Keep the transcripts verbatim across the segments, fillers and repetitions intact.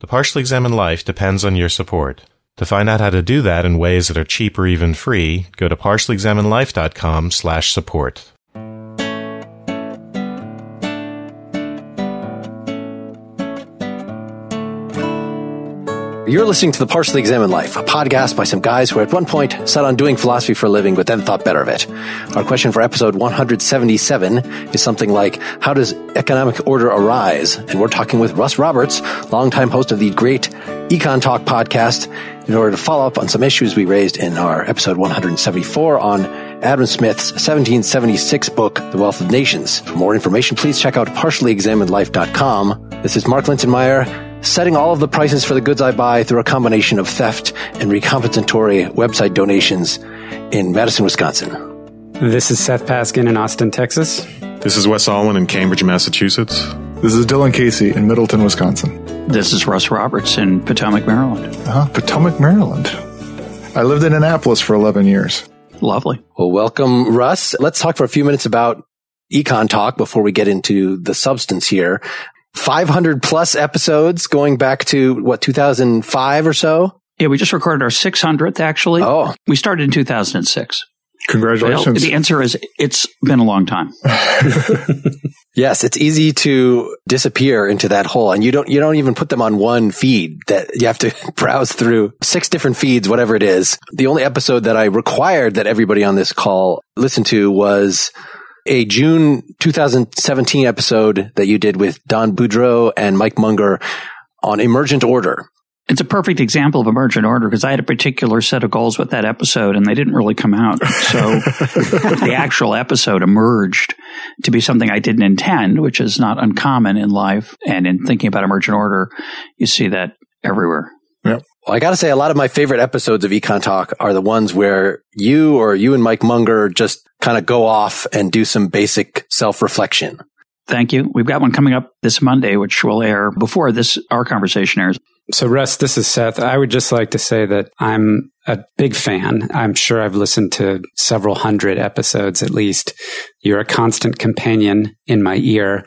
The Partially Examined Life depends on your support. To find out how to do that in ways that are cheap or even free, go to partially examined life dot com slash support. You're listening to The Partially Examined Life, a podcast by some guys who at one point set on doing philosophy for a living, but then thought better of it. Our question for episode one hundred seventy-seven is something like, how does economic order arise? And we're talking with Russ Roberts, longtime host of the great Econ Talk podcast, in order to follow up on some issues we raised in our episode one hundred seventy-four on Adam Smith's seventeen seventy-six book, The Wealth of Nations. For more information, please check out partially examined life dot com. This is Mark Meyer, setting all of the prices for the goods I buy through a combination of theft and recompensatory website donations in Madison, Wisconsin. This is Seth Paskin in Austin, Texas. This is Wes Allwin in Cambridge, Massachusetts. This is Dylan Casey in Middleton, Wisconsin. This is Russ Roberts in Potomac, Maryland. Uh, Potomac, Maryland. I lived in Annapolis for eleven years. Lovely. Well, welcome, Russ. Let's talk for a few minutes about Econ Talk before we get into the substance here. five hundred plus episodes going back to, what, two thousand five or so? Yeah, we just recorded our six hundredth, actually. Oh. We started in two thousand six. Congratulations. Well, the answer is it's been a long time. Yes, it's easy to disappear into that hole. And you don't you don't even put them on one feed. That you have to browse through six different feeds, whatever it is. The only episode that I required that everybody on this call listen to was a June two thousand seventeen episode that you did with Don Boudreaux and Mike Munger on emergent order. It's a perfect example of emergent order because I had a particular set of goals with that episode and they didn't really come out. So the actual episode emerged to be something I didn't intend, which is not uncommon in life. And in thinking about emergent order, you see that everywhere. Yep. Well, I got to say, a lot of my favorite episodes of Econ Talk are the ones where you or you and Mike Munger just kind of go off and do some basic self-reflection. Thank you. We've got one coming up this Monday, which will air before this our conversation airs. So, Russ, this is Seth. I would just like to say that I'm a big fan. I'm sure I've listened to several hundred episodes at least. You're a constant companion in my ear.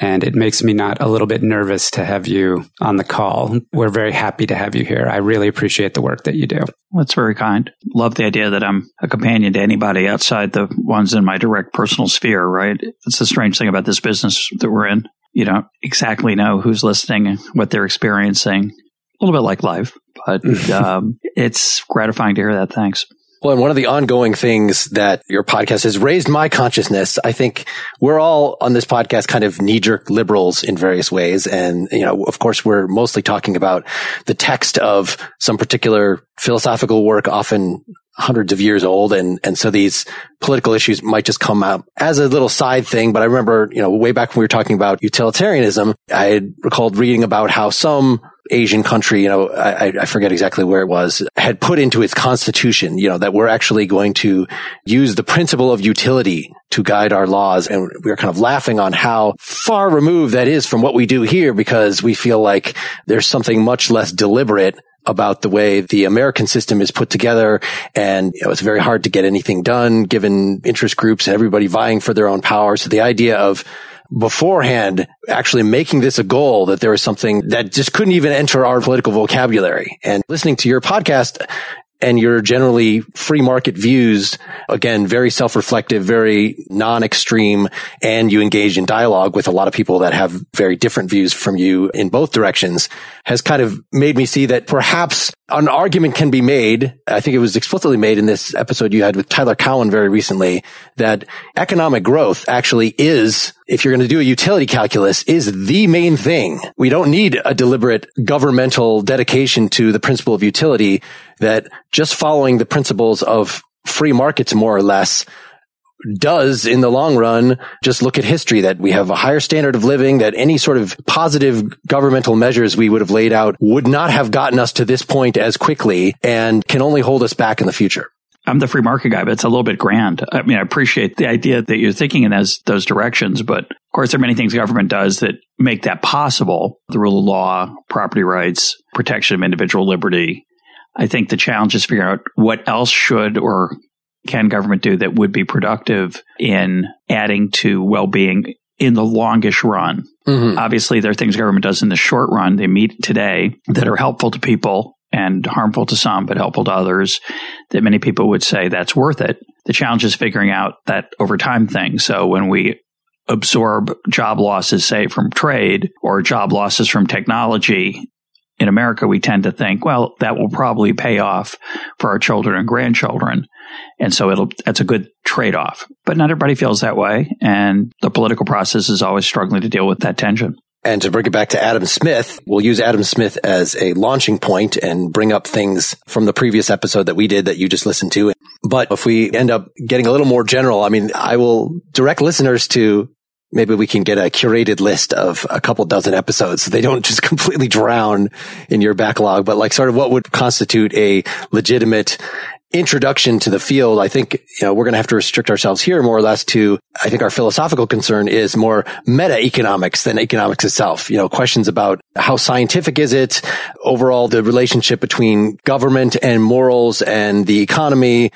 And it makes me not a little bit nervous to have you on the call. We're very happy to have you here. I really appreciate the work that you do. That's very kind. Love the idea that I'm a companion to anybody outside the ones in my direct personal sphere, right? It's the strange thing about this business that we're in. You don't exactly know who's listening, what they're experiencing. A little bit like life, but um, it's gratifying to hear that. Thanks. Well, and one of the ongoing things that your podcast has raised my consciousness, I think we're all on this podcast kind of knee-jerk liberals in various ways. And, you know, of course, we're mostly talking about the text of some particular philosophical work, often hundreds of years old. And, and so these political issues might just come out as a little side thing. But I remember, you know, way back when we were talking about utilitarianism, I had recalled reading about how some Asian country, you know, I, I forget exactly where it was, had put into its constitution, you know, that we're actually going to use the principle of utility to guide our laws. And we were kind of laughing on how far removed that is from what we do here, because we feel like there's something much less deliberate about the way the American system is put together. And, you know, it's very hard to get anything done given interest groups and everybody vying for their own power. So the idea of beforehand actually making this a goal, that there was something that just couldn't even enter our political vocabulary. And listening to your podcast and your generally free market views, again, very self-reflective, very non-extreme, and you engage in dialogue with a lot of people that have very different views from you in both directions, has kind of made me see that perhaps an argument can be made. I think it was explicitly made in this episode you had with Tyler Cowen very recently, that economic growth actually is, if you're going to do a utility calculus, is the main thing. We don't need a deliberate governmental dedication to the principle of utility, that just following the principles of free markets, more or less, does in the long run just look at history, that we have a higher standard of living, that any sort of positive governmental measures we would have laid out would not have gotten us to this point as quickly and can only hold us back in the future. I'm the free market guy, but it's a little bit grand. I mean, I appreciate the idea that you're thinking in those, those directions, but of course, there are many things government does that make that possible. The rule of law, property rights, protection of individual liberty. I think the challenge is figuring out what else should or can government do that would be productive in adding to well-being in the longish run. Mm-hmm. Obviously, there are things government does in the short run, they meet today, that are helpful to people and harmful to some, but helpful to others, that many people would say that's worth it. The challenge is figuring out that over time thing. So when we absorb job losses, say, from trade or job losses from technology, in America, we tend to think, well, that will probably pay off for our children and grandchildren. And so it'll that's a good trade-off. But not everybody feels that way. And the political process is always struggling to deal with that tension. And to bring it back to Adam Smith, we'll use Adam Smith as a launching point and bring up things from the previous episode that we did that you just listened to. But if we end up getting a little more general, I mean, I will direct listeners to maybe we can get a curated list of a couple dozen episodes so they don't just completely drown in your backlog, but like sort of what would constitute a legitimate introduction to the field. I think, you know, we're going to have to restrict ourselves here more or less to, I think our philosophical concern is more meta economics than economics itself. You know, questions about how scientific is it, overall the relationship between government and morals and the economy.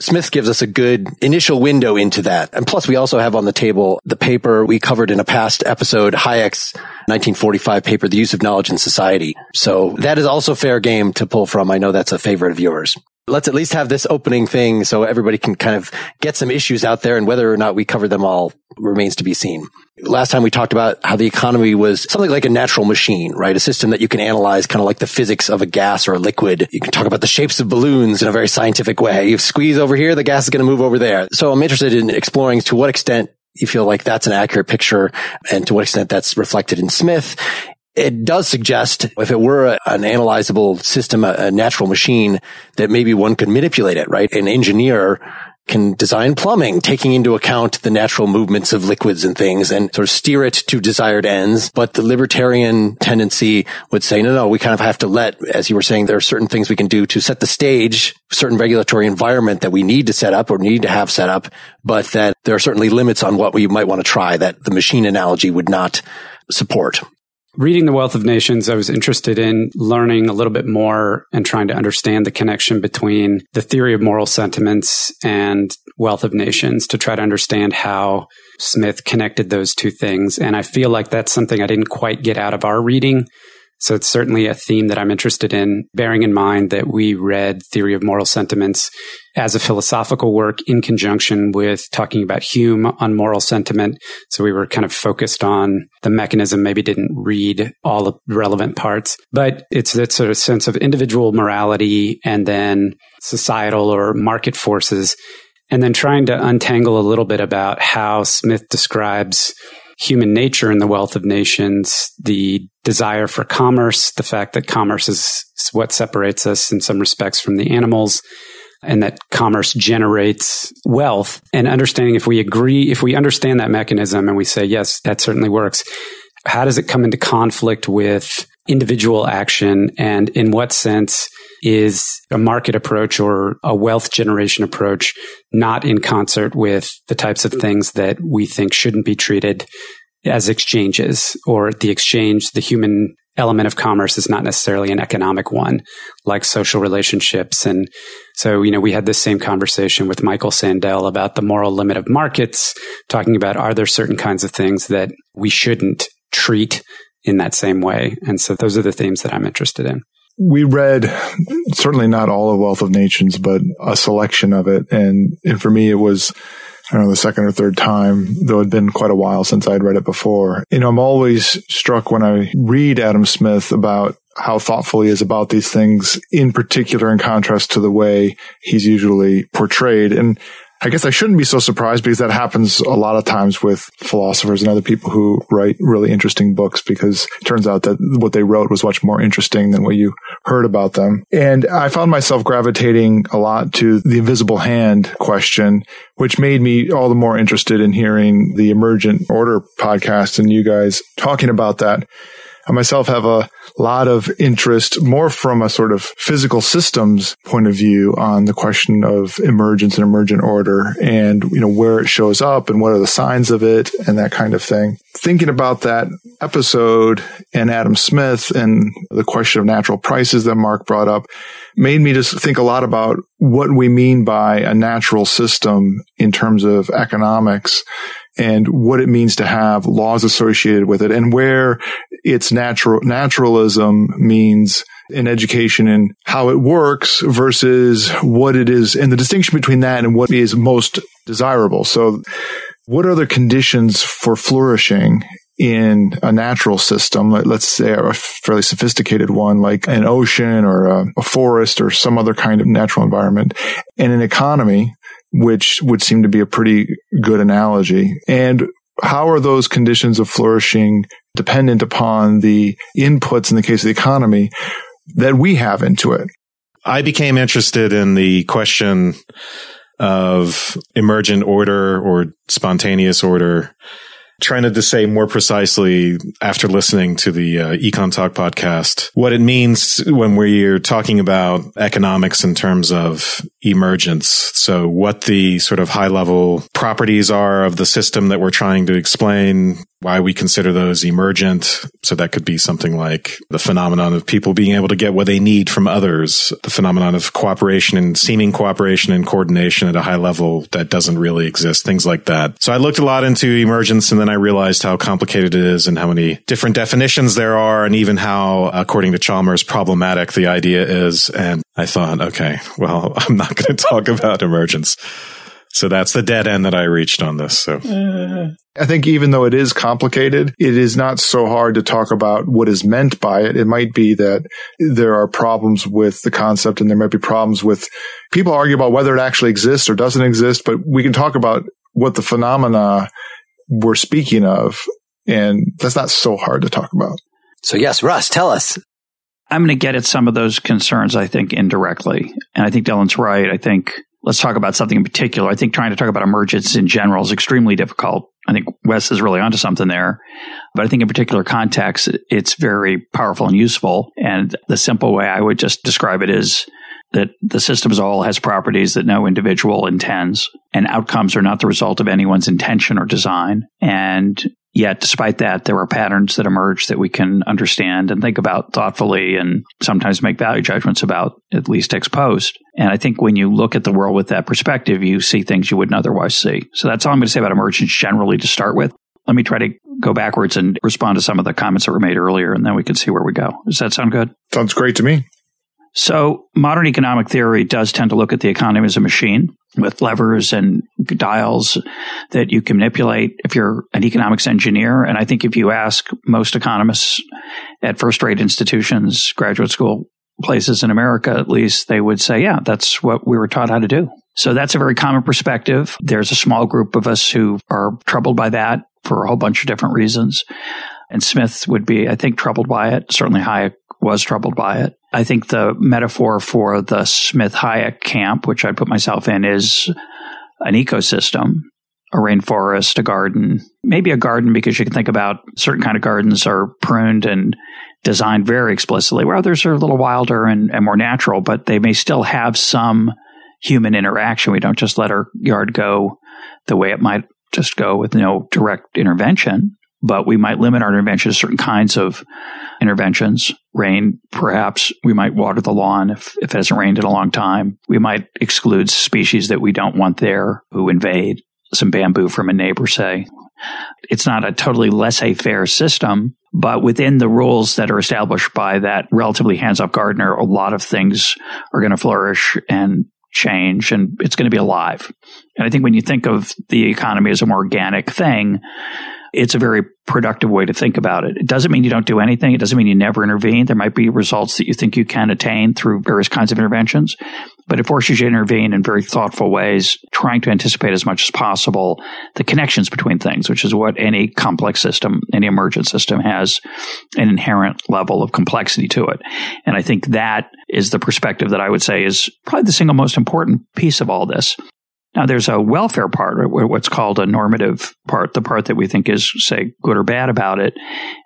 Smith gives us a good initial window into that. And plus, we also have on the table the paper we covered in a past episode, Hayek's nineteen forty-five paper, The Use of Knowledge in Society. So that is also fair game to pull from. I know that's a favorite of yours. Let's at least have this opening thing so everybody can kind of get some issues out there, and whether or not we cover them all remains to be seen. Last time we talked about how the economy was something like a natural machine, right? A system that you can analyze kind of like the physics of a gas or a liquid. You can talk about the shapes of balloons in a very scientific way. You squeeze over here, the gas is going to move over there. So I'm interested in exploring to what extent you feel like that's an accurate picture and to what extent that's reflected in Smith. It does suggest if it were a, an analyzable system, a, a natural machine, that maybe one could manipulate it, right? An engineer can design plumbing, taking into account the natural movements of liquids and things and sort of steer it to desired ends. But the libertarian tendency would say, no, no, we kind of have to let, as you were saying, there are certain things we can do to set the stage, certain regulatory environment that we need to set up or need to have set up, but that there are certainly limits on what we might want to try that the machine analogy would not support. Reading The Wealth of Nations, I was interested in learning a little bit more and trying to understand the connection between The Theory of Moral Sentiments and Wealth of Nations to try to understand how Smith connected those two things. And I feel like that's something I didn't quite get out of our reading. So it's certainly a theme that I'm interested in, bearing in mind that we read Theory of Moral Sentiments as a philosophical work in conjunction with talking about Hume on moral sentiment. So we were kind of focused on the mechanism, maybe didn't read all the relevant parts, but it's that sort of sense of individual morality and then societal or market forces, and then trying to untangle a little bit about how Smith describes human nature in The Wealth of Nations, the desire for commerce, the fact that commerce is what separates us in some respects from the animals, and that commerce generates wealth, and understanding if we agree, if we understand that mechanism and we say, yes, that certainly works, how does it come into conflict with individual action, and in what sense is a market approach or a wealth generation approach not in concert with the types of things that we think shouldn't be treated as exchanges, or the exchange, the human element of commerce is not necessarily an economic one, like social relationships. And so, you know, we had this same conversation with Michael Sandel about the moral limit of markets, talking about are there certain kinds of things that we shouldn't treat in that same way. And so those are the themes that I'm interested in. We read certainly not all of Wealth of Nations, but a selection of it. And, and for me, it was, I don't know, the second or third time, though it had been quite a while since I'd read it before. You know, I'm always struck when I read Adam Smith about how thoughtful he is about these things, in particular in contrast to the way he's usually portrayed. And I guess I shouldn't be so surprised, because that happens a lot of times with philosophers and other people who write really interesting books, because it turns out that what they wrote was much more interesting than what you heard about them. And I found myself gravitating a lot to the invisible hand question, which made me all the more interested in hearing the Emergent Order podcast and you guys talking about that. I myself have a lot of interest, more from a sort of physical systems point of view, on the question of emergence and emergent order, and, you know, where it shows up and what are the signs of it and that kind of thing. Thinking about that episode and Adam Smith and the question of natural prices that Mark brought up made me just think a lot about what we mean by a natural system in terms of economics, and what it means to have laws associated with it, and where its natural naturalism means in education and how it works versus what it is, and the distinction between that and what is most desirable. So what are the conditions for flourishing in a natural system, let's say a fairly sophisticated one, like an ocean or a, a forest or some other kind of natural environment, and an economy, which would seem to be a pretty good analogy. And how are those conditions of flourishing dependent upon the inputs, in the case of the economy, that we have into it? I became interested in the question of emergent order or spontaneous order, trying to say more precisely, after listening to the uh, Econ Talk podcast, what it means when we're talking about economics in terms of emergence. So what the sort of high level properties are of the system that we're trying to explain, why we consider those emergent. So that could be something like the phenomenon of people being able to get what they need from others, the phenomenon of cooperation and seeming cooperation and coordination at a high level that doesn't really exist, things like that. So I looked a lot into emergence, and then I realized how complicated it is and how many different definitions there are, and even how, according to Chalmers, problematic the idea is. And I thought, okay, well, I'm not going to talk about emergence. So that's the dead end that I reached on this. So uh. I think even though it is complicated, it is not so hard to talk about what is meant by it. It might be that there are problems with the concept, and there might be problems with people argue about whether it actually exists or doesn't exist, but we can talk about what the phenomena we're speaking of, and that's not so hard to talk about. So yes, Russ, tell us. I'm going to get at some of those concerns, I think, indirectly. And I think Dylan's right. I think let's talk about something in particular. I think trying to talk about emergence in general is extremely difficult. I think Wes is really onto something there. But I think in particular contexts, it's very powerful and useful. And the simple way I would just describe it is that the system as a whole has properties that no individual intends, and outcomes are not the result of anyone's intention or design. And yet, despite that, there are patterns that emerge that we can understand and think about thoughtfully, and sometimes make value judgments about, at least ex post. And I think when you look at the world with that perspective, you see things you wouldn't otherwise see. So that's all I'm going to say about emergence generally to start with. Let me try to go backwards and respond to some of the comments that were made earlier, and then we can see where we go. Does that sound good? Sounds great to me. So modern economic theory does tend to look at the economy as a machine with levers and dials that you can manipulate if you're an economics engineer. And I think if you ask most economists at first-rate institutions, graduate school places in America at least, they would say, yeah, that's what we were taught how to do. So that's a very common perspective. There's a small group of us who are troubled by that for a whole bunch of different reasons. And Smith would be, I think, troubled by it. Certainly Hayek was troubled by it. I think the metaphor for the Smith-Hayek camp, which I'd put myself in, is an ecosystem, a rainforest, a garden, maybe a garden, because you can think about certain kind of gardens are pruned and designed very explicitly, where others are a little wilder and, and more natural, but they may still have some human interaction. We don't just let our yard go the way it might just go with no direct intervention. But we might limit our intervention to certain kinds of interventions. Rain, perhaps. We might water the lawn if, if it hasn't rained in a long time. We might exclude species that we don't want there, who invade some bamboo from a neighbor, say. It's not a totally laissez-faire system, but within the rules that are established by that relatively hands-off gardener, a lot of things are going to flourish and change, and it's going to be alive. And I think when you think of the economy as a more organic thing, it's a very productive way to think about it. It doesn't mean you don't do anything. It doesn't mean you never intervene. There might be results that you think you can attain through various kinds of interventions. but it forces you to intervene in very thoughtful ways, trying to anticipate as much as possible the connections between things, which is what any complex system, any emergent system has an inherent level of complexity to it. And I think that is the perspective that I would say is probably the single most important piece of all this. Now, there's a welfare part, or what's called a normative part, the part that we think is, say, good or bad about it.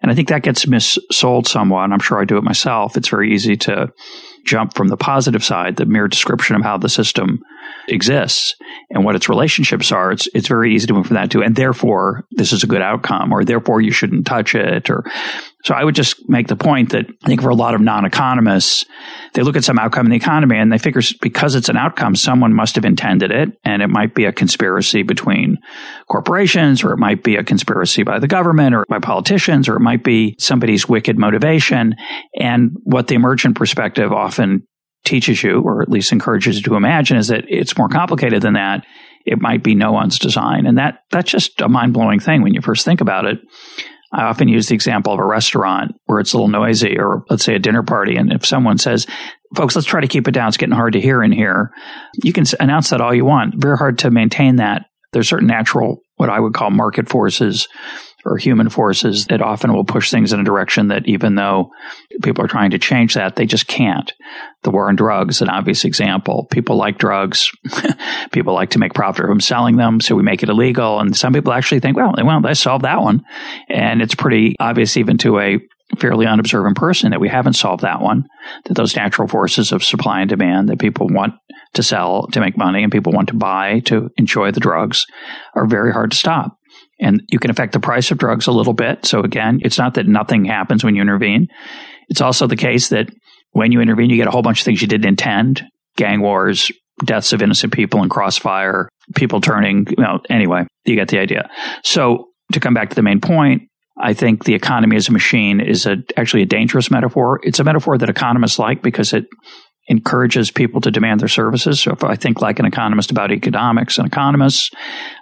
And I think that gets missold somewhat. I'm sure I do it myself. It's very easy to jump from the positive side, the mere description of how the system exists and what its relationships are. It's it's very easy to move from that to, and therefore, this is a good outcome, or therefore, you shouldn't touch it. Or So I would just make the point that I think for a lot of non-economists, they look at some outcome in the economy and they figure because it's an outcome, someone must have intended it. And it might be a conspiracy between corporations, or it might be a conspiracy by the government or by politicians, or it might be somebody's wicked motivation. And what the emergent perspective often teaches you, or at least encourages you to imagine, is that it's more complicated than that. It might be no one's design. And that that's just a mind-blowing thing when you first think about it. I often use the example of a restaurant where it's a little noisy, or let's say a dinner party. And if someone says, folks, let's try to keep it down, it's getting hard to hear in here. You can announce that all you want. Very hard to maintain that. There's certain natural, what I would call market forces or human forces that often will push things in a direction that even though people are trying to change that, they just can't. The war on drugs, an obvious example. People like drugs. People like to make profit from selling them, so we make it illegal. And some people actually think, well, well, let's solve that one. And it's pretty obvious even to a fairly unobservant person that we haven't solved that one, that those natural forces of supply and demand, that people want to sell to make money and people want to buy to enjoy the drugs, are very hard to stop. And you can affect the price of drugs a little bit. So again, it's not that nothing happens when you intervene. It's also the case that when you intervene, you get a whole bunch of things you didn't intend. Gang wars, deaths of innocent people in crossfire, people turning, you know, anyway, you get the idea. So to come back to the main point, I think the economy as a machine is a, actually a dangerous metaphor. It's a metaphor that economists like because it encourages people to demand their services. So if I think like an economist about economics and economists,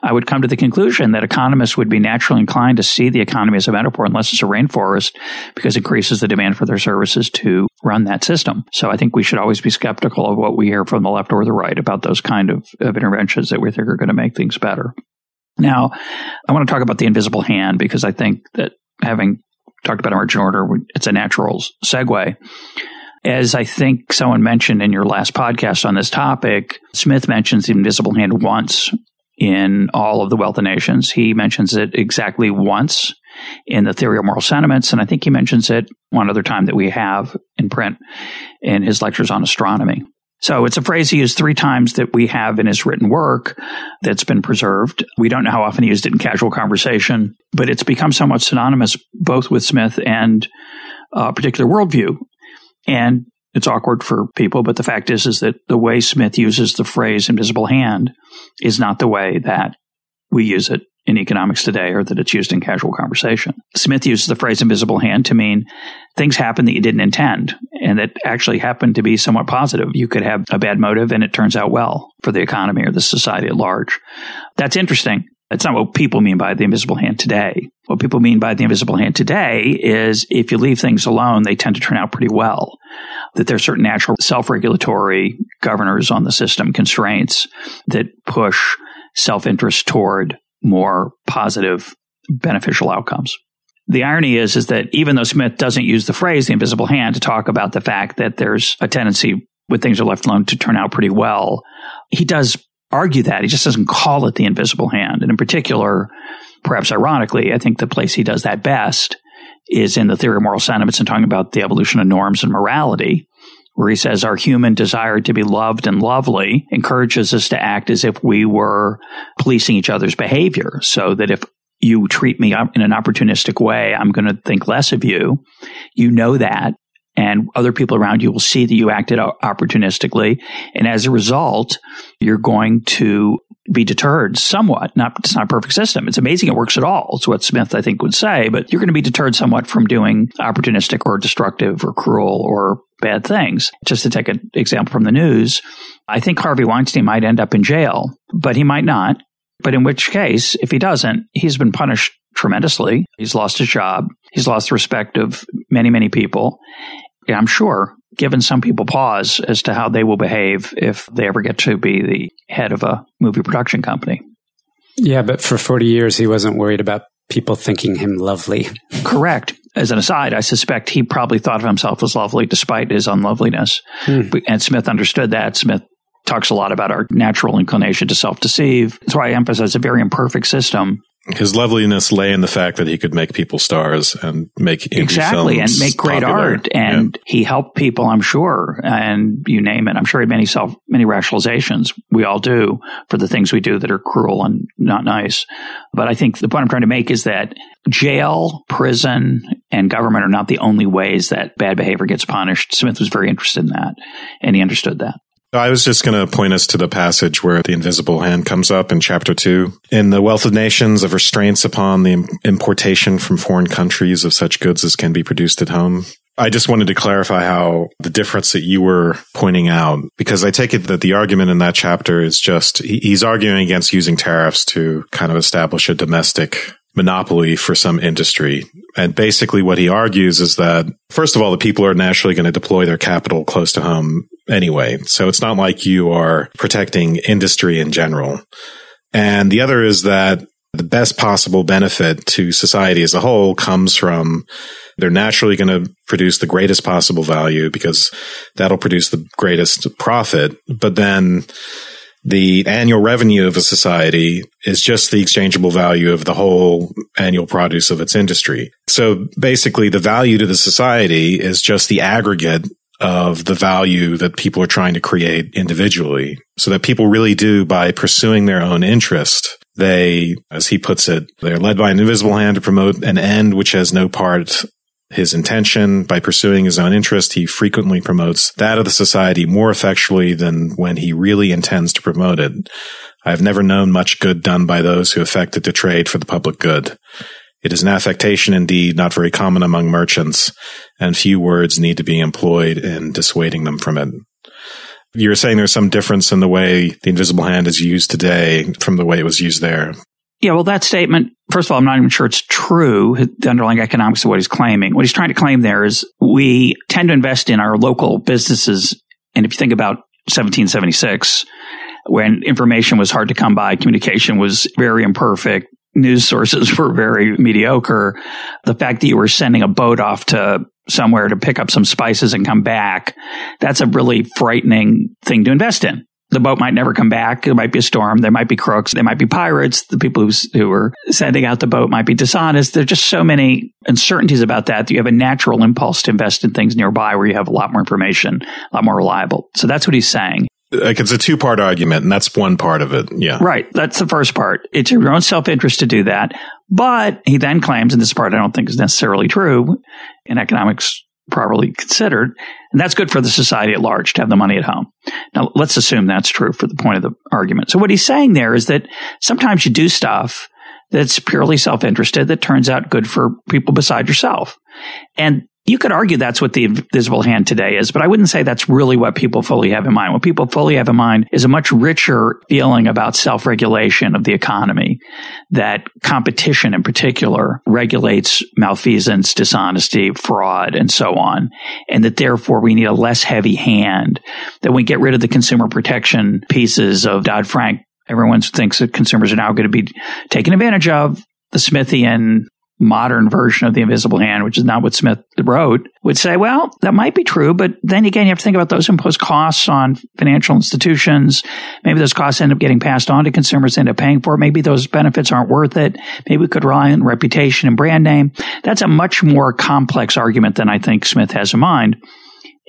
I would come to the conclusion that economists would be naturally inclined to see the economy as a metaphor unless it's a rainforest, because it increases the demand for their services to run that system. So I think we should always be skeptical of what we hear from the left or the right about those kind of, of interventions that we think are going to make things better. Now, I want to talk about the invisible hand, because I think that having talked about emergent order, it's a natural segue. As I think someone mentioned in your last podcast on this topic, Smith mentions the invisible hand once in all of The Wealth of Nations. He mentions it exactly once in The Theory of Moral Sentiments, and I think he mentions it one other time that we have in print in his lectures on astronomy. So it's a phrase he used three times that we have in his written work that's been preserved. We don't know how often he used it in casual conversation, but it's become somewhat synonymous both with Smith and a particular worldview. And it's awkward for people, but the fact is, is that the way Smith uses the phrase invisible hand is not the way that we use it in economics today, or that it's used in casual conversation. Smith uses the phrase invisible hand to mean things happen that you didn't intend, and that actually happened to be somewhat positive. You could have a bad motive, and it turns out well for the economy or the society at large. That's interesting. That's not what people mean by the invisible hand today. What people mean by the invisible hand today is if you leave things alone, they tend to turn out pretty well. That there are certain natural self-regulatory governors on the system, constraints that push self-interest toward more positive, beneficial outcomes. The irony is, is that even though Smith doesn't use the phrase the invisible hand to talk about the fact that there's a tendency when things are left alone to turn out pretty well, he does argue that. He just doesn't call it the invisible hand. And in particular, perhaps ironically, I think the place he does that best is in The Theory of Moral Sentiments and talking about the evolution of norms and morality, where he says our human desire to be loved and lovely encourages us to act as if we were policing each other's behavior, so that if you treat me in an opportunistic way, I'm going to think less of you. You know that, and other people around you will see that you acted opportunistically, and as a result, you're going to be deterred somewhat. Not, it's not a perfect system. It's amazing it works at all. It's what Smith, I think, would say, but you're going to be deterred somewhat from doing opportunistic or destructive or cruel or bad things. Just to take an example from the news, I think Harvey Weinstein might end up in jail, but he might not. But in which case, if he doesn't, he's been punished tremendously. He's lost his job. He's lost the respect of many, many people. And I'm sure given some people pause as to how they will behave if they ever get to be the head of a movie production company. Yeah, but for forty years, he wasn't worried about people thinking him lovely. Correct. As an aside, I suspect he probably thought of himself as lovely despite his unloveliness. Hmm. And Smith understood that. Smith talks a lot about our natural inclination to self-deceive. That's why I emphasize a very imperfect system. His loveliness lay in the fact that he could make people stars and make indie exactly, films and make great popular. art. And yeah. he helped people, I'm sure, and you name it. I'm sure he had many self, many rationalizations. We all do for the things we do that are cruel and not nice. But I think the point I'm trying to make is that jail, prison, and government are not the only ways that bad behavior gets punished. Smith was very interested in that, and he understood that. I was just going to point us to the passage where the invisible hand comes up in chapter two. In The Wealth of Nations, of restraints upon the importation from foreign countries of such goods as can be produced at home. I just wanted to clarify how the difference that you were pointing out, because I take it that the argument in that chapter is just, he's arguing against using tariffs to kind of establish a domestic monopoly for some industry. And basically what he argues is that, first of all, the people are naturally going to deploy their capital close to home anyway. So it's not like you are protecting industry in general. And the other is that the best possible benefit to society as a whole comes from they're naturally going to produce the greatest possible value because that'll produce the greatest profit. But then the annual revenue of a society is just the exchangeable value of the whole annual produce of its industry. So basically, the value to the society is just the aggregate of the value that people are trying to create individually. So that people really do, by pursuing their own interest, they, as he puts it, they're led by an invisible hand to promote an end which has no part his intention. By pursuing his own interest, he frequently promotes that of the society more effectually than when he really intends to promote it. I have never known much good done by those who affected to trade for the public good. It is an affectation indeed, not very common among merchants, and few words need to be employed in dissuading them from it. You're saying there's some difference in the way the invisible hand is used today from the way it was used there. Yeah, well, that statement, first of all, I'm not even sure it's true, the underlying economics of what he's claiming. What he's trying to claim there is we tend to invest in our local businesses. And if you think about seventeen seventy-six, when information was hard to come by, communication was very imperfect, news sources were very mediocre, the fact that you were sending a boat off to somewhere to pick up some spices and come back, that's a really frightening thing to invest in. The boat might never come back. There might be a storm. There might be crooks. There might be pirates. The people who's, who are sending out the boat might be dishonest. There are just so many uncertainties about that that you have a natural impulse to invest in things nearby where you have a lot more information, a lot more reliable. So that's what he's saying. Like, it's a two-part argument, and that's one part of it. Yeah. Right. That's the first part. It's your own self-interest to do that. But he then claims, and this part I don't think is necessarily true in economics properly considered, and that's good for the society at large to have the money at home. Now, let's assume that's true for the point of the argument. So what he's saying there is that sometimes you do stuff that's purely self-interested that turns out good for people beside yourself. And you could argue that's what the invisible hand today is, but I wouldn't say that's really what people fully have in mind. What people fully have in mind is a much richer feeling about self-regulation of the economy, that competition in particular regulates malfeasance, dishonesty, fraud, and so on, and that therefore we need a less heavy hand, that we get rid of the consumer protection pieces of Dodd-Frank. Everyone thinks that consumers are now going to be taken advantage of. The Smithian modern version of the invisible hand, which is not what Smith wrote, would say, well, that might be true, but then again, you have to think about those imposed costs on financial institutions. Maybe those costs end up getting passed on to consumers, end up paying for it. Maybe those benefits aren't worth it. Maybe we could rely on reputation and brand name. That's a much more complex argument than I think Smith has in mind.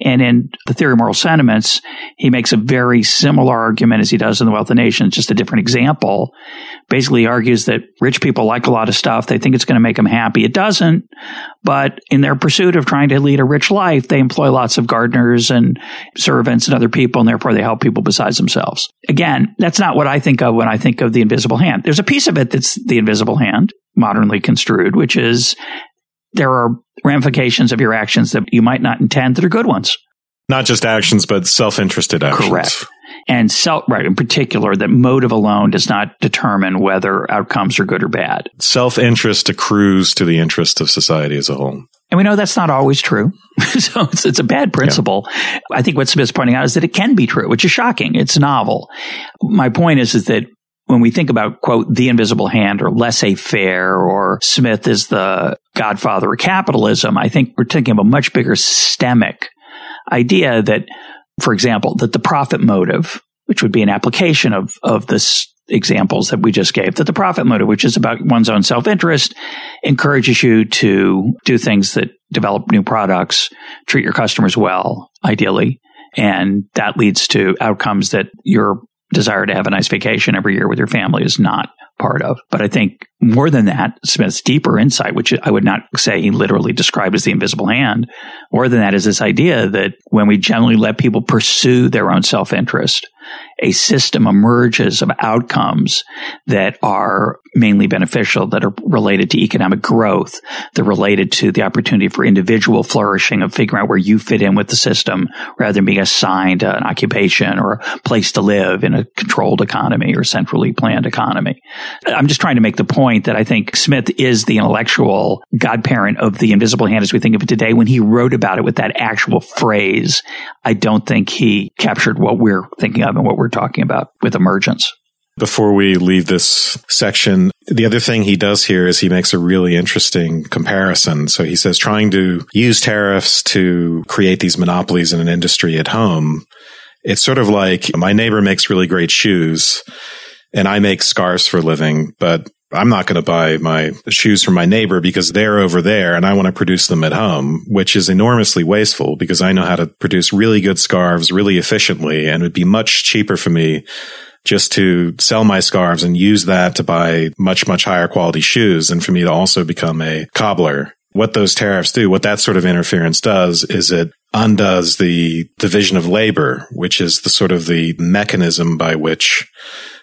And in The Theory of Moral Sentiments, he makes a very similar argument as he does in The Wealth of Nations, just a different example. Basically, he argues that rich people like a lot of stuff. They think it's going to make them happy. It doesn't. But in their pursuit of trying to lead a rich life, they employ lots of gardeners and servants and other people, and therefore they help people besides themselves. Again, that's not what I think of when I think of the invisible hand. There's a piece of it that's the invisible hand, modernly construed, which is there are ramifications of your actions that you might not intend that are good ones. Not just actions, but self-interested actions. Correct. And self, right, in particular, that motive alone does not determine whether outcomes are good or bad. Self-interest accrues to the interest of society as a whole. And we know that's not always true. So it's, it's a bad principle. Yeah. I think what Smith's pointing out is that it can be true, which is shocking. It's novel. My point is, is that when we think about, quote, the invisible hand or laissez-faire or Smith is the godfather of capitalism, I think we're thinking of a much bigger systemic idea that, for example, that the profit motive, which would be an application of, of this examples that we just gave, that the profit motive, which is about one's own self-interest, encourages you to do things that develop new products, treat your customers well, ideally, and that leads to outcomes that your desire to have a nice vacation every year with your family is not part of. But I think more than that, Smith's deeper insight, which I would not say he literally described as the invisible hand, more than that is this idea that when we generally let people pursue their own self-interest, a system emerges of outcomes that are mainly beneficial, that are related to economic growth, that are related to the opportunity for individual flourishing, of figuring out where you fit in with the system rather than being assigned an occupation or a place to live in a controlled economy or centrally planned economy. I'm just trying to make the point that I think Smith is the intellectual godparent of the invisible hand as we think of it today. When he wrote about it with that actual phrase, I don't think he captured what we're thinking of and what we're talking about with emergence. Before we leave this section, the other thing he does here is he makes a really interesting comparison. So he says trying to use tariffs to create these monopolies in an industry at home, it's sort of like my neighbor makes really great shoes and I make scarves for a living, but I'm not going to buy my shoes from my neighbor because they're over there and I want to produce them at home, which is enormously wasteful because I know how to produce really good scarves really efficiently, and it would be much cheaper for me just to sell my scarves and use that to buy much, much higher quality shoes and for me to also become a cobbler. What those tariffs do, what that sort of interference does, is it undoes the division of labor, which is the sort of the mechanism by which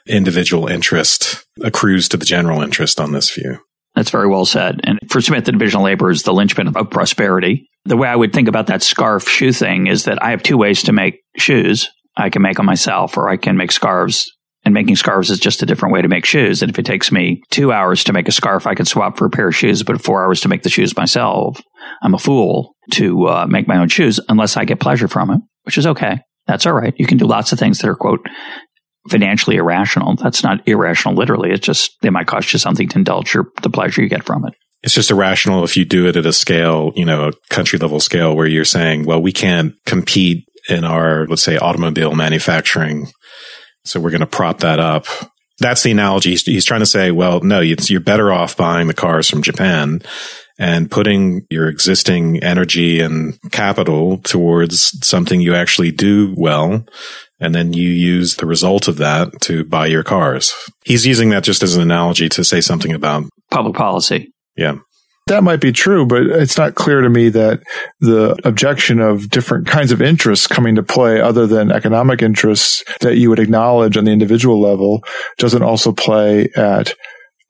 individual interest accrues to the general interest on this view. That's very well said. And for Smith, the division of labor is the linchpin of prosperity. The way I would think about that scarf shoe thing is that I have two ways to make shoes. I can make them myself, or I can make scarves. And making scarves is just a different way to make shoes. And if it takes me two hours to make a scarf, I can swap for a pair of shoes, but four hours to make the shoes myself, I'm a fool to uh, make my own shoes unless I get pleasure from it, which is okay. That's all right. You can do lots of things that are, quote, financially irrational. That's not irrational, literally. It's just they might cost you something to indulge your, the pleasure you get from it. It's just irrational if you do it at a scale, you know, a country level scale where you're saying, well, we can't compete in our, let's say, automobile manufacturing, so we're going to prop that up. That's the analogy. He's trying to say, well, no, you're better off buying the cars from Japan and putting your existing energy and capital towards something you actually do well, and then you use the result of that to buy your cars. He's using that just as an analogy to say something about public policy. Yeah. That might be true, but it's not clear to me that the objection of different kinds of interests coming to play other than economic interests that you would acknowledge on the individual level doesn't also play at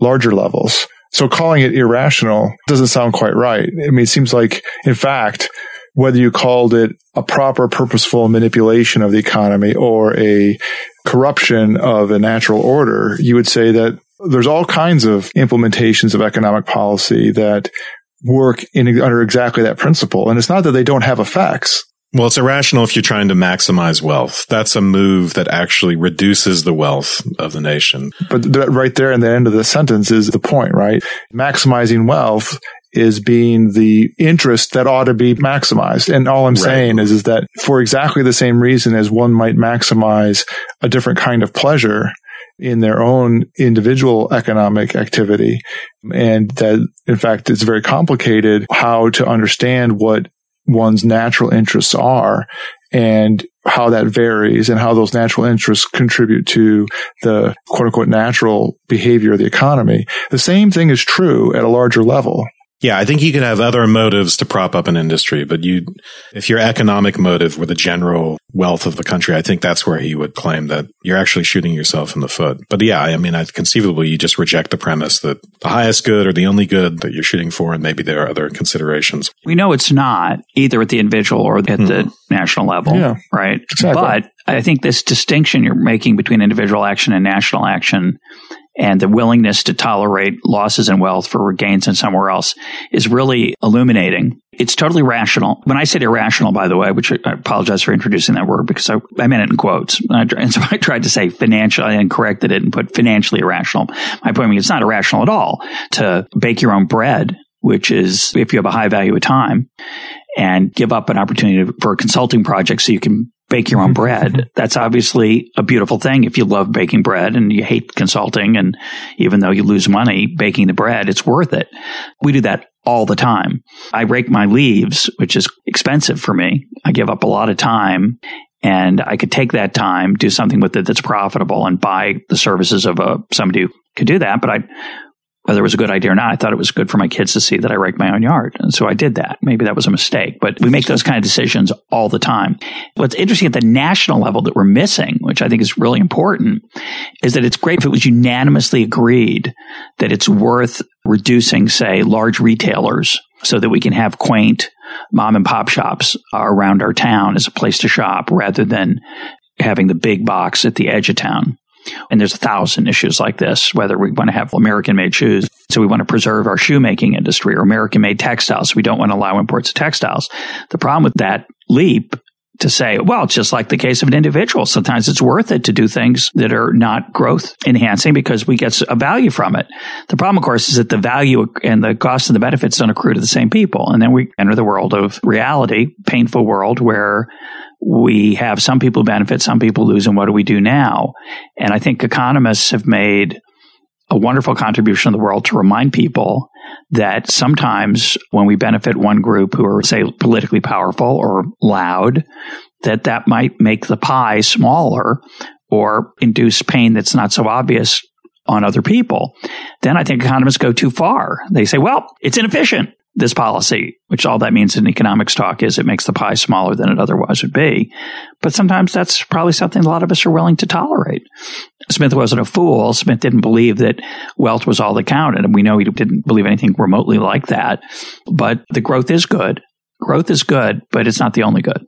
larger levels. So calling it irrational doesn't sound quite right. I mean, it seems like, in fact, whether you called it a proper purposeful manipulation of the economy or a corruption of a natural order, you would say that there's all kinds of implementations of economic policy that work in, under exactly that principle. And it's not that they don't have effects. Well, it's irrational if you're trying to maximize wealth. That's a move that actually reduces the wealth of the nation. But that right there in the end of the sentence is the point, right? Maximizing wealth is being the interest that ought to be maximized. And all I'm right. saying is, is that for exactly the same reason as one might maximize a different kind of pleasure in their own individual economic activity. And that, in fact, it's very complicated how to understand what one's natural interests are and how that varies and how those natural interests contribute to the quote-unquote natural behavior of the economy. The same thing is true at a larger level. Yeah, I think you can have other motives to prop up an industry, but you, if your economic motive were the general wealth of the country, I think that's where he would claim that you're actually shooting yourself in the foot. But yeah, I mean, I conceivably, you just reject the premise that the highest good or the only good that you're shooting for, and maybe there are other considerations. We know it's not either at the individual or at mm-hmm. the national level, yeah, right? Exactly. But I think this distinction you're making between individual action and national action and the willingness to tolerate losses in wealth for gains in somewhere else is really illuminating. It's totally rational. When I said irrational, by the way, which I apologize for introducing that word because I, I meant it in quotes. I, and so I tried to say financial and corrected it and put financially irrational. My point being, it's not irrational at all to bake your own bread, which is if you have a high value of time, and give up an opportunity for a consulting project so you can bake your own bread. That's obviously a beautiful thing. If you love baking bread and you hate consulting, and even though you lose money baking the bread, it's worth it. We do that all the time. I rake my leaves, which is expensive for me. I give up a lot of time, and I could take that time, do something with it that's profitable, and buy the services of a, somebody who could do that. But I, whether it was a good idea or not, I thought it was good for my kids to see that I rake my own yard. And so I did that. Maybe that was a mistake, but we make those kind of decisions all the time. What's interesting at the national level that we're missing, which I think is really important, is that it's great if it was unanimously agreed that it's worth reducing, say, large retailers so that we can have quaint mom and pop shops around our town as a place to shop rather than having the big box at the edge of town. And there's a thousand issues like this, whether we want to have American-made shoes, so we want to preserve our shoemaking industry, or American-made textiles, so we don't want to allow imports of textiles. The problem with that leap to say, well, it's just like the case of an individual. Sometimes it's worth it to do things that are not growth-enhancing because we get a value from it. The problem, of course, is that the value and the cost and the benefits don't accrue to the same people. And then we enter the world of reality, painful world, where we have some people benefit, some people lose, and what do we do now? And I think economists have made a wonderful contribution to the world to remind people that sometimes when we benefit one group who are, say, politically powerful or loud, that that might make the pie smaller or induce pain that's not so obvious on other people. Then I think economists go too far. They say, well, it's inefficient, this policy, which all that means in economics talk is it makes the pie smaller than it otherwise would be. But sometimes that's probably something a lot of us are willing to tolerate. Smith wasn't a fool. Smith didn't believe that wealth was all that counted. And we know he didn't believe anything remotely like that. But the growth is good. Growth is good, but it's not the only good.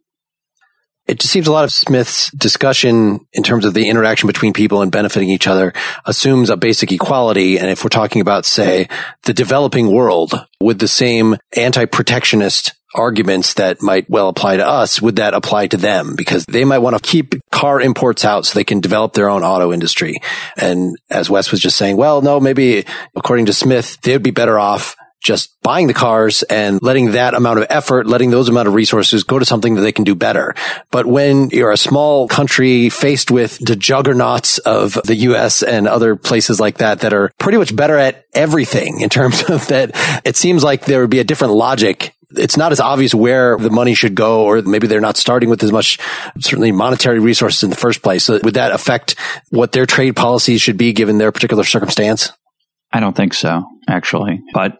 It just seems a lot of Smith's discussion in terms of the interaction between people and benefiting each other assumes a basic equality. And if we're talking about, say, the developing world with the same anti-protectionist arguments that might well apply to us, would that apply to them? Because they might want to keep car imports out so they can develop their own auto industry. And as Wes was just saying, well, no, maybe according to Smith, they'd be better off just buying the cars and letting that amount of effort, letting those amount of resources go to something that they can do better. But when you're a small country faced with the juggernauts of the U S and other places like that, that are pretty much better at everything in terms of that, it seems like there would be a different logic. It's not as obvious where the money should go, or maybe they're not starting with as much, certainly monetary resources in the first place. So would that affect what their trade policies should be given their particular circumstance? I don't think so, actually. But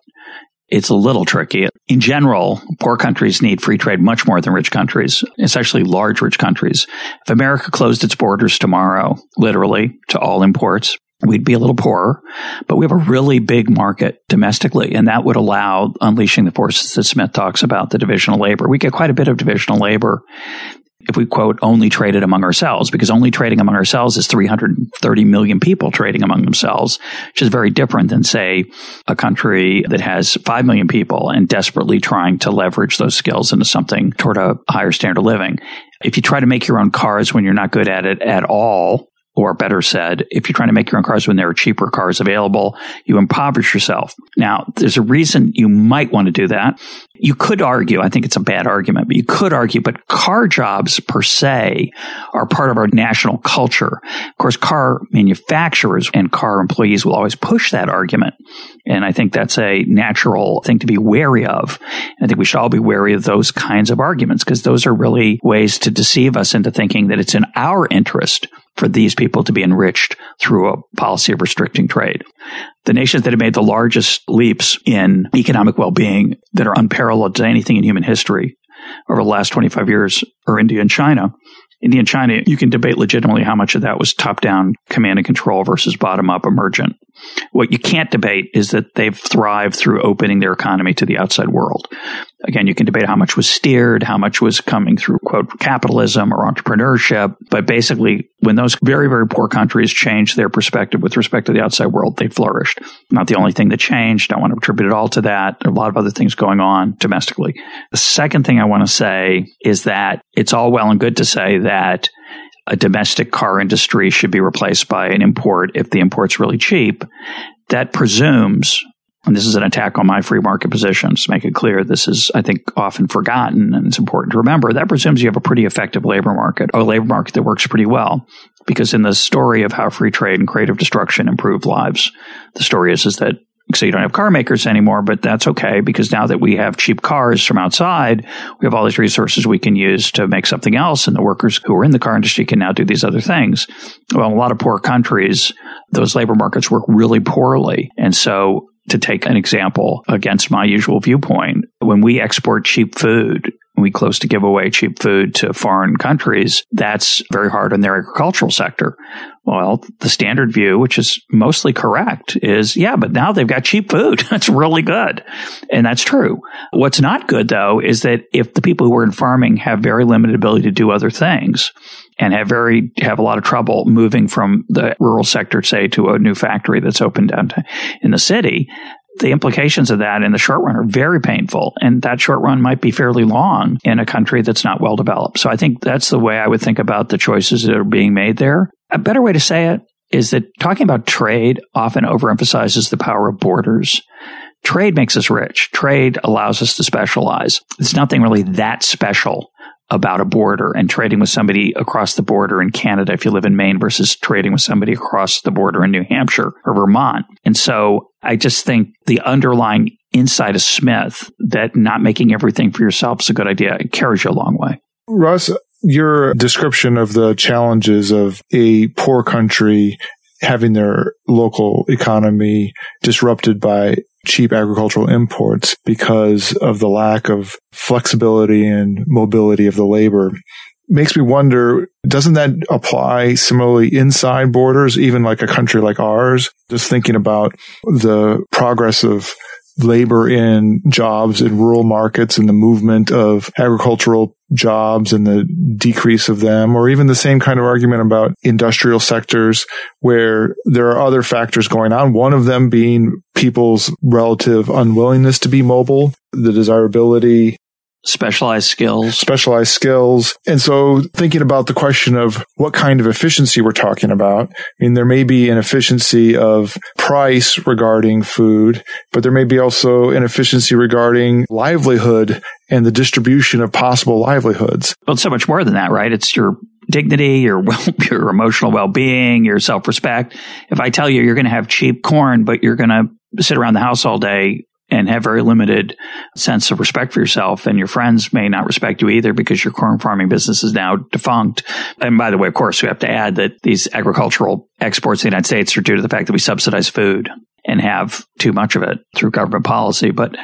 it's a little tricky. In general, poor countries need free trade much more than rich countries, especially large rich countries. If America closed its borders tomorrow, literally, to all imports, we'd be a little poorer, but we have a really big market domestically, and that would allow unleashing the forces that Smith talks about, the division of labor. We get quite a bit of division of labor if we, quote, only trade it among ourselves, because only trading among ourselves is three hundred thirty million people trading among themselves, which is very different than, say, a country that has five million people and desperately trying to leverage those skills into something toward a higher standard of living. If you try to make your own cars when you're not good at it at all, or better said, if you're trying to make your own cars when there are cheaper cars available, you impoverish yourself. Now, there's a reason you might want to do that. You could argue, I think it's a bad argument, but you could argue, but car jobs per se are part of our national culture. Of course, car manufacturers and car employees will always push that argument. And I think that's a natural thing to be wary of. And I think we should all be wary of those kinds of arguments, because those are really ways to deceive us into thinking that it's in our interest for these people to be enriched through a policy of restricting trade. The nations that have made the largest leaps in economic well-being that are unparalleled to anything in human history over the last twenty-five years are India and China. India and China, you can debate legitimately how much of that was top-down command and control versus bottom-up emergent. What you can't debate is that they've thrived through opening their economy to the outside world. Again, you can debate how much was steered, how much was coming through, quote, capitalism or entrepreneurship. But basically, when those very, very poor countries changed their perspective with respect to the outside world, they flourished. Not the only thing that changed. I want to attribute it all to that. A lot of other things going on domestically. The second thing I want to say is that it's all well and good to say that a domestic car industry should be replaced by an import if the import's really cheap. That presumes, and this is an attack on my free market positions, to make it clear, this is, I think, often forgotten, and it's important to remember, that presumes you have a pretty effective labor market, or a labor market that works pretty well. Because in the story of how free trade and creative destruction improve lives, the story is, is that so you don't have car makers anymore, but that's okay, because now that we have cheap cars from outside, we have all these resources we can use to make something else, and the workers who are in the car industry can now do these other things. Well, in a lot of poor countries, those labor markets work really poorly. And so to take an example against my usual viewpoint, when we export cheap food, we close to give away cheap food to foreign countries, that's very hard on their agricultural sector. Well, the standard view, which is mostly correct, is, yeah, but now they've got cheap food. That's really good. And that's true. What's not good, though, is that if the people who are in farming have very limited ability to do other things and have very have a lot of trouble moving from the rural sector, say, to a new factory that's opened downtown in the city, the implications of that in the short run are very painful, and that short run might be fairly long in a country that's not well developed. So I think that's the way I would think about the choices that are being made there. A better way to say it is that talking about trade often overemphasizes the power of borders. Trade makes us rich. Trade allows us to specialize. There's nothing really that special about a border, and trading with somebody across the border in Canada if you live in Maine versus trading with somebody across the border in New Hampshire or Vermont. And so I just think the underlying insight of Smith that not making everything for yourself is a good idea. It carries you a long way. Russ, your description of the challenges of a poor country having their local economy disrupted by cheap agricultural imports because of the lack of flexibility and mobility of the labor makes me wonder, doesn't that apply similarly inside borders, even like a country like ours? Just thinking about the progress of labor in jobs in rural markets and the movement of agricultural jobs and the decrease of them, or even the same kind of argument about industrial sectors where there are other factors going on, one of them being people's relative unwillingness to be mobile, the desirability, specialized skills, specialized skills. And so thinking about the question of what kind of efficiency we're talking about, I mean, there may be an efficiency of price regarding food, but there may be also an efficiency regarding livelihood and the distribution of possible livelihoods. Well, it's so much more than that, right? It's your dignity, your well, your emotional well-being, your self-respect. If I tell you you're going to have cheap corn, but you're going to sit around the house all day and have very limited sense of respect for yourself, and your friends may not respect you either because your corn farming business is now defunct. And by the way, of course, we have to add that these agricultural exports to the United States are due to the fact that we subsidize food and have too much of it through government policy. But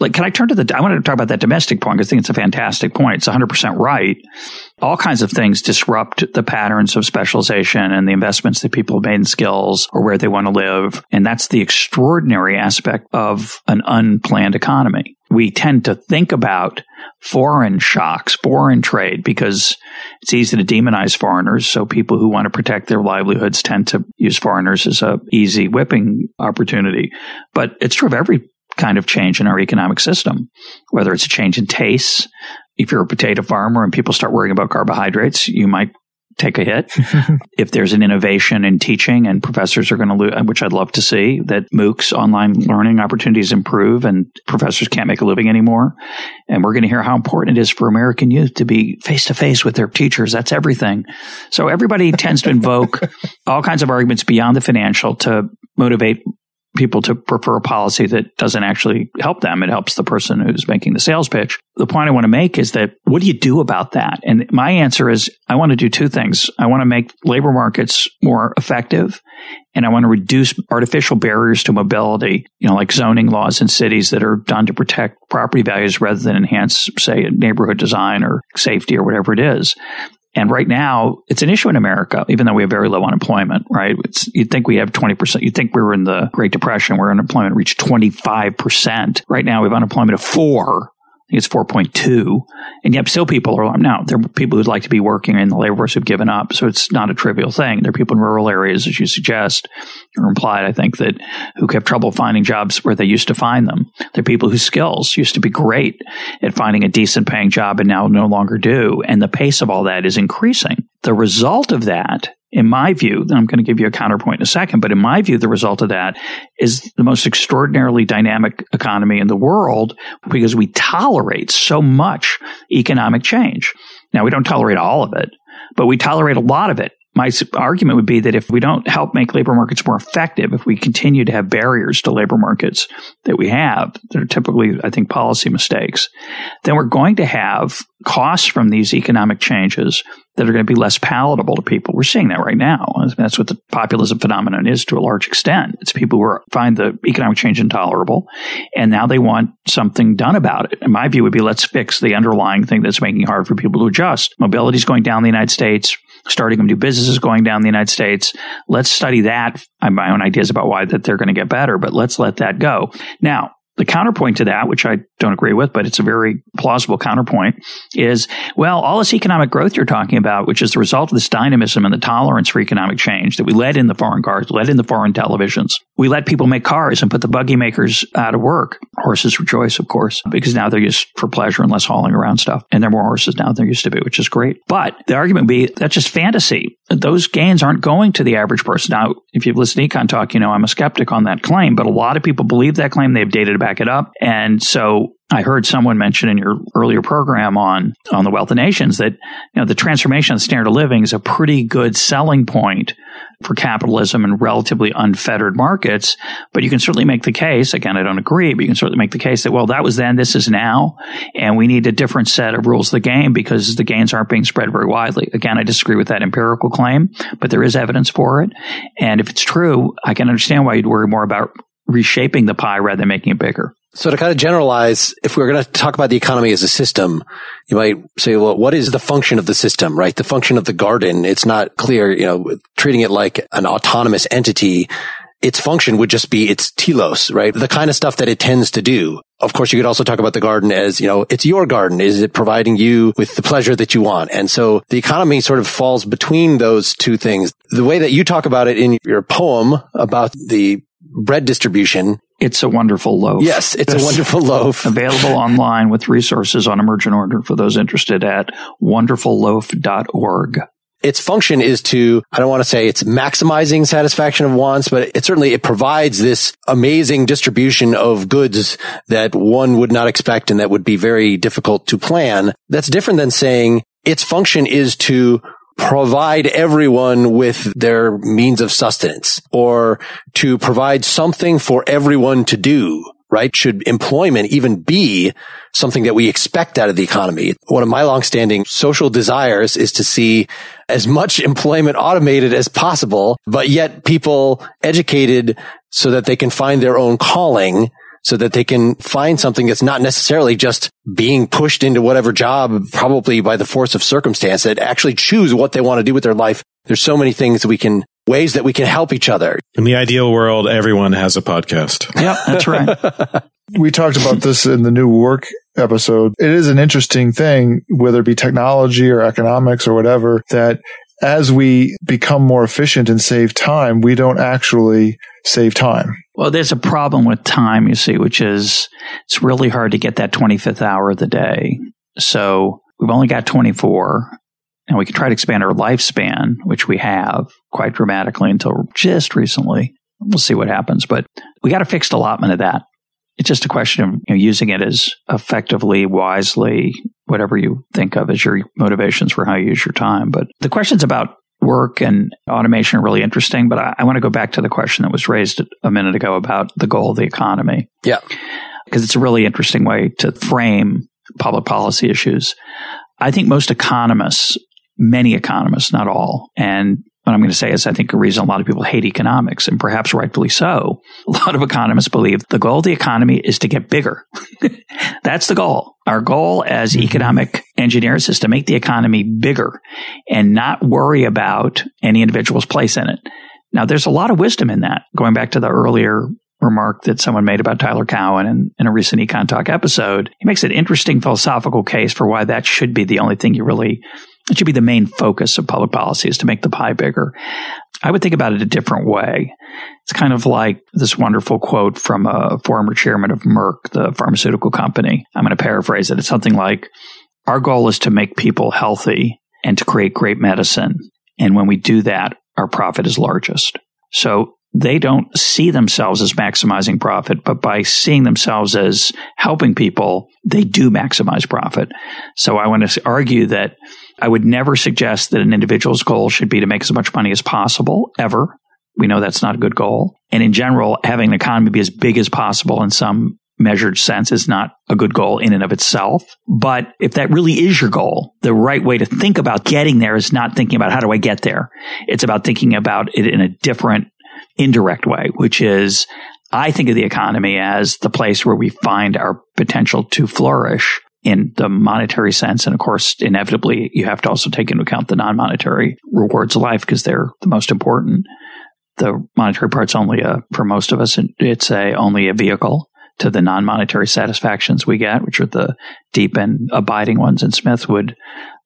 like, can I turn to the, I wanted to talk about that domestic point because I think it's a fantastic point. It's one hundred percent right. All kinds of things disrupt the patterns of specialization and the investments that people have made in skills or where they want to live. And that's the extraordinary aspect of an unplanned economy. We tend to think about foreign shocks, foreign trade, because it's easy to demonize foreigners. So people who want to protect their livelihoods tend to use foreigners as an easy whipping opportunity. But it's true of every kind of change in our economic system, whether it's a change in tastes. If you're a potato farmer and people start worrying about carbohydrates, you might take a hit. If there's an innovation in teaching and professors are going to lose, which I'd love to see, that MOOCs, online learning opportunities improve and professors can't make a living anymore. And we're going to hear how important it is for American youth to be face-to-face with their teachers. That's everything. So everybody tends to invoke all kinds of arguments beyond the financial to motivate people to prefer a policy that doesn't actually help them. It helps the person who's making the sales pitch. The point I want to make is that what do you do about that? And my answer is I want to do two things. I want to make labor markets more effective, and I want to reduce artificial barriers to mobility, you know, like zoning laws in cities that are done to protect property values rather than enhance, say, neighborhood design or safety or whatever it is. And right now, it's an issue in America, even though we have very low unemployment, right? It's, you'd think we have twenty percent. You'd think we were in the Great Depression where unemployment reached twenty-five percent. Right now, we have unemployment of four. I think it's four point two. And yet still people are, now, there are people who'd like to be working in the labor force who've given up. So it's not a trivial thing. There are people in rural areas, as you suggest, or implied, I think, that who have trouble finding jobs where they used to find them. There are people whose skills used to be great at finding a decent paying job and now no longer do. And the pace of all that is increasing. The result of that, in my view, and I'm going to give you a counterpoint in a second, but in my view, the result of that is the most extraordinarily dynamic economy in the world because we tolerate so much economic change. Now, we don't tolerate all of it, but we tolerate a lot of it. My argument would be that if we don't help make labor markets more effective, if we continue to have barriers to labor markets that we have, that are typically, I think, policy mistakes, then we're going to have costs from these economic changes that are going to be less palatable to people. We're seeing that right now. That's what the populism phenomenon is to a large extent. It's people who are, find the economic change intolerable, and now they want something done about it. And my view would be, let's fix the underlying thing that's making it hard for people to adjust. Mobility is going down in the United States. Starting them new businesses going down in the United States. Let's study that. I have my own ideas about why that they're going to get better, but let's let that go. Now, the counterpoint to that, which I don't agree with, but it's a very plausible counterpoint, is, well, all this economic growth you're talking about, which is the result of this dynamism and the tolerance for economic change that we let in the foreign cars, let in the foreign televisions. We let people make cars and put the buggy makers out of work. Horses rejoice, of course, because now they're used for pleasure and less hauling around stuff. And there are more horses now than there used to be, which is great. But the argument would be, that's just fantasy. Those gains aren't going to the average person. Now, if you've listened to Econ Talk, you know I'm a skeptic on that claim, but a lot of people believe that claim. They have data to back it up. And so I heard someone mention in your earlier program on, on the Wealth of Nations that, you know, the transformation of the standard of living is a pretty good selling point for capitalism and relatively unfettered markets. But you can certainly make the case, again, I don't agree, but you can certainly make the case that, well, that was then, this is now, and we need a different set of rules of the game because the gains aren't being spread very widely. Again, I disagree with that empirical claim, but there is evidence for it. And if it's true, I can understand why you'd worry more about reshaping the pie rather than making it bigger. So to kind of generalize, if we're going to talk about the economy as a system, you might say, well, what is the function of the system, right? The function of the garden, it's not clear, you know, treating it like an autonomous entity. Its function would just be its telos, right? The kind of stuff that it tends to do. Of course, you could also talk about the garden as, you know, it's your garden. Is it providing you with the pleasure that you want? And so the economy sort of falls between those two things. The way that you talk about it in your poem about the bread distribution. It's a wonderful loaf. Yes, it's a wonderful loaf. Available online with resources on emergent order for those interested at wonderful loaf dot org. Its function is to, I don't want to say it's maximizing satisfaction of wants, but it certainly, it provides this amazing distribution of goods that one would not expect and that would be very difficult to plan. That's different than saying its function is to provide everyone with their means of sustenance, or to provide something for everyone to do, right? Should employment even be something that we expect out of the economy? One of my longstanding social desires is to see as much employment automated as possible, but yet people educated so that they can find their own calling, so that they can find something that's not necessarily just being pushed into whatever job, probably by the force of circumstance, that actually choose what they want to do with their life. There's so many things that we can, ways that we can help each other. In the ideal world, everyone has a podcast. Yeah, that's right. We talked about this in the New Work episode. It is an interesting thing, whether it be technology or economics or whatever, that as we become more efficient and save time, we don't actually save time. Well, there's a problem with time, you see, which is it's really hard to get that twenty-fifth hour of the day. So we've only got twenty-four, and we can try to expand our lifespan, which we have quite dramatically until just recently. We'll see what happens, but we got a fixed allotment of that. It's just a question of, you know, using it as effectively, wisely, whatever you think of as your motivations for how you use your time. But the question's about work and automation are really interesting, but I, I want to go back to the question that was raised a minute ago about the goal of the economy. Yeah. Because it's a really interesting way to frame public policy issues. I think most economists, many economists, not all, and what I'm going to say is I think a reason a lot of people hate economics, and perhaps rightfully so. A lot of economists believe the goal of the economy is to get bigger. That's the goal. Our goal as economic engineers is to make the economy bigger and not worry about any individual's place in it. Now, there's a lot of wisdom in that. Going back to the earlier remark that someone made about Tyler Cowen in, in a recent Econ Talk episode, he makes an interesting philosophical case for why that should be the only thing you really It should be the main focus of public policy, is to make the pie bigger. I would think about it a different way. It's kind of like this wonderful quote from a former chairman of Merck, the pharmaceutical company. I'm going to paraphrase it. It's something like, our goal is to make people healthy and to create great medicine. And when we do that, our profit is largest. So they don't see themselves as maximizing profit, but by seeing themselves as helping people, they do maximize profit. So I want to argue that I would never suggest that an individual's goal should be to make as much money as possible, ever. We know that's not a good goal. And in general, having an economy be as big as possible in some measured sense is not a good goal in and of itself. But if that really is your goal, the right way to think about getting there is not thinking about how do I get there. It's about thinking about it in a different, indirect way, which is, I think of the economy as the place where we find our potential to flourish in the monetary sense. And of course, inevitably, you have to also take into account the non-monetary rewards of life because they're the most important. The monetary part's only a, for most of us, it's a only a vehicle to the non-monetary satisfactions we get, which are the deep and abiding ones. And Smith would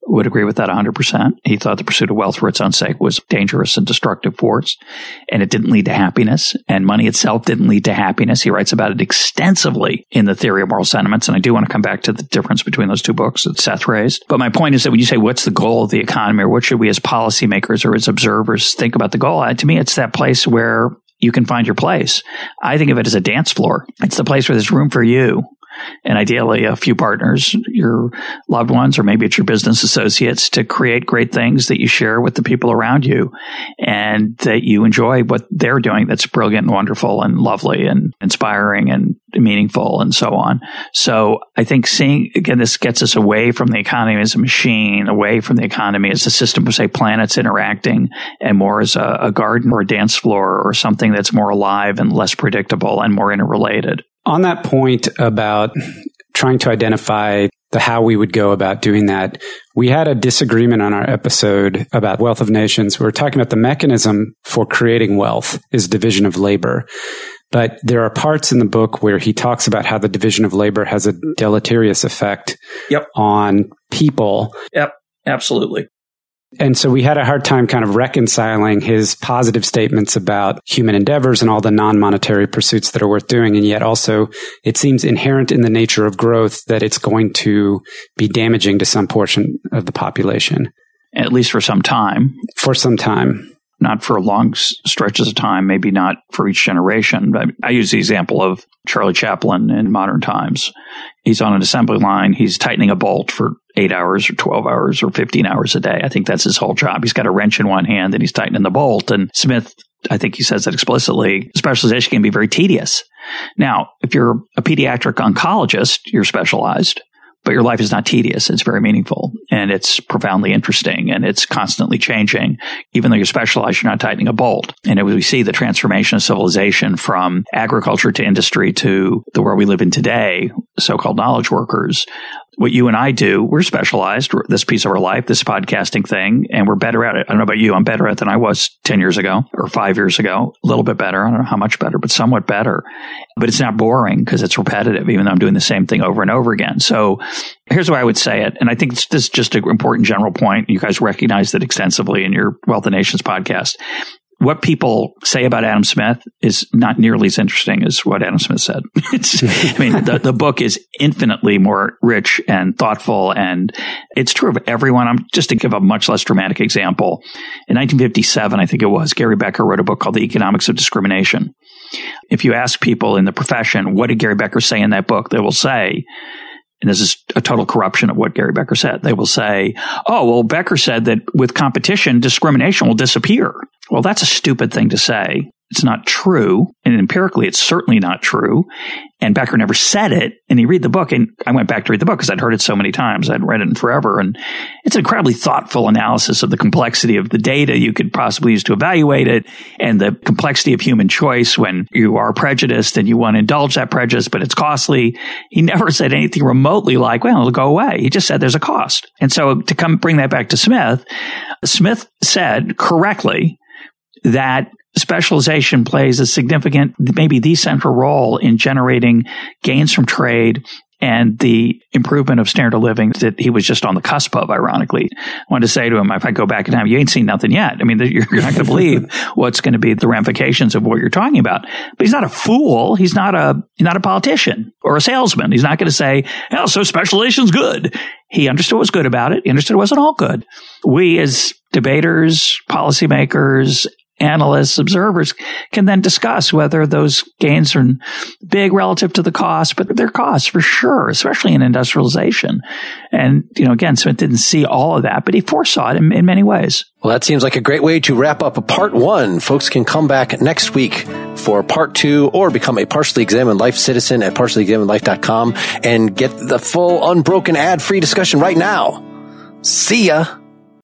would agree with that one hundred percent. He thought the pursuit of wealth for its own sake was dangerous and destructive force, and it didn't lead to happiness, and money itself didn't lead to happiness. He writes about it extensively in The Theory of Moral Sentiments, and I do want to come back to the difference between those two books that Seth raised. But my point is that when you say, what's the goal of the economy, or what should we as policymakers or as observers think about the goal? To me, it's that place where you can find your place. I think of it as a dance floor. It's the place where there's room for you. And ideally, a few partners, your loved ones, or maybe it's your business associates, to create great things that you share with the people around you and that you enjoy what they're doing that's brilliant and wonderful and lovely and inspiring and meaningful and so on. So I think seeing, again, this gets us away from the economy as a machine, away from the economy as a system of, say, planets interacting, and more as a, a garden or a dance floor or something that's more alive and less predictable and more interrelated. On that point about trying to identify the how we would go about doing that, we had a disagreement on our episode about Wealth of Nations. We were talking about the mechanism for creating wealth is division of labor. But there are parts in the book where he talks about how the division of labor has a deleterious effect Yep. on people. Yep, absolutely. And so we had a hard time kind of reconciling his positive statements about human endeavors and all the non-monetary pursuits that are worth doing. And yet also, it seems inherent in the nature of growth that it's going to be damaging to some portion of the population. At least for some time. For some time. Not for long stretches of time, maybe not for each generation. But I use the example of Charlie Chaplin in modern times. He's on an assembly line. He's tightening a bolt for eight hours or twelve hours or fifteen hours a day. I think that's his whole job. He's got a wrench in one hand and he's tightening the bolt. And Smith, I think he says that explicitly, specialization can be very tedious. Now, if you're a pediatric oncologist, you're specialized. But your life is not tedious. It's very meaningful and it's profoundly interesting and it's constantly changing. Even though you're specialized, you're not tightening a bolt. And we see the transformation of civilization from agriculture to industry to the world we live in today, so-called knowledge workers. What you and I do, we're specialized, this piece of our life, this podcasting thing, and we're better at it. I don't know about you. I'm better at it than I was ten years ago or five years ago. A little bit better. I don't know how much better, but somewhat better. But it's not boring because it's repetitive, even though I'm doing the same thing over and over again. So here's why I would say it. And I think this is just an important general point. You guys recognize that extensively in your Wealth of Nations podcast. What people say about Adam Smith is not nearly as interesting as what Adam Smith said. It's, I mean, the, the book is infinitely more rich and thoughtful, and it's true of everyone. I'm just to give a much less dramatic example. In nineteen fifty-seven, I think it was, Gary Becker wrote a book called The Economics of Discrimination. If you ask people in the profession, what did Gary Becker say in that book? They will say, and this is a total corruption of what Gary Becker said. They will say, oh, well, Becker said that with competition, discrimination will disappear. Well, that's a stupid thing to say. It's not true. And empirically, it's certainly not true. And Becker never said it. And you read the book, and I went back to read the book because I'd heard it so many times. I'd read it in forever. And it's an incredibly thoughtful analysis of the complexity of the data you could possibly use to evaluate it and the complexity of human choice when you are prejudiced and you want to indulge that prejudice, but it's costly. He never said anything remotely like, well, it'll go away. He just said there's a cost. And so to come bring that back to Smith, Smith said correctly that specialization plays a significant, maybe the central role in generating gains from trade and the improvement of standard of living that he was just on the cusp of, ironically. I wanted to say to him, if I go back in time, you ain't seen nothing yet. I mean, you're not going to believe what's going to be the ramifications of what you're talking about. But he's not a fool. He's not a, he's not a politician or a salesman. He's not going to say, oh, so specialization's good. He understood what's good about it. He understood it wasn't all good. We as debaters, policymakers, analysts, observers can then discuss whether those gains are big relative to the cost, but they're costs for sure, especially in industrialization. And, you know, again, Smith didn't see all of that, but he foresaw it in, in many ways. Well, that seems like a great way to wrap up part one. Folks can come back next week for part two or become a Partially Examined Life citizen at partially examined life dot com and get the full, unbroken, ad-free discussion right now. See ya.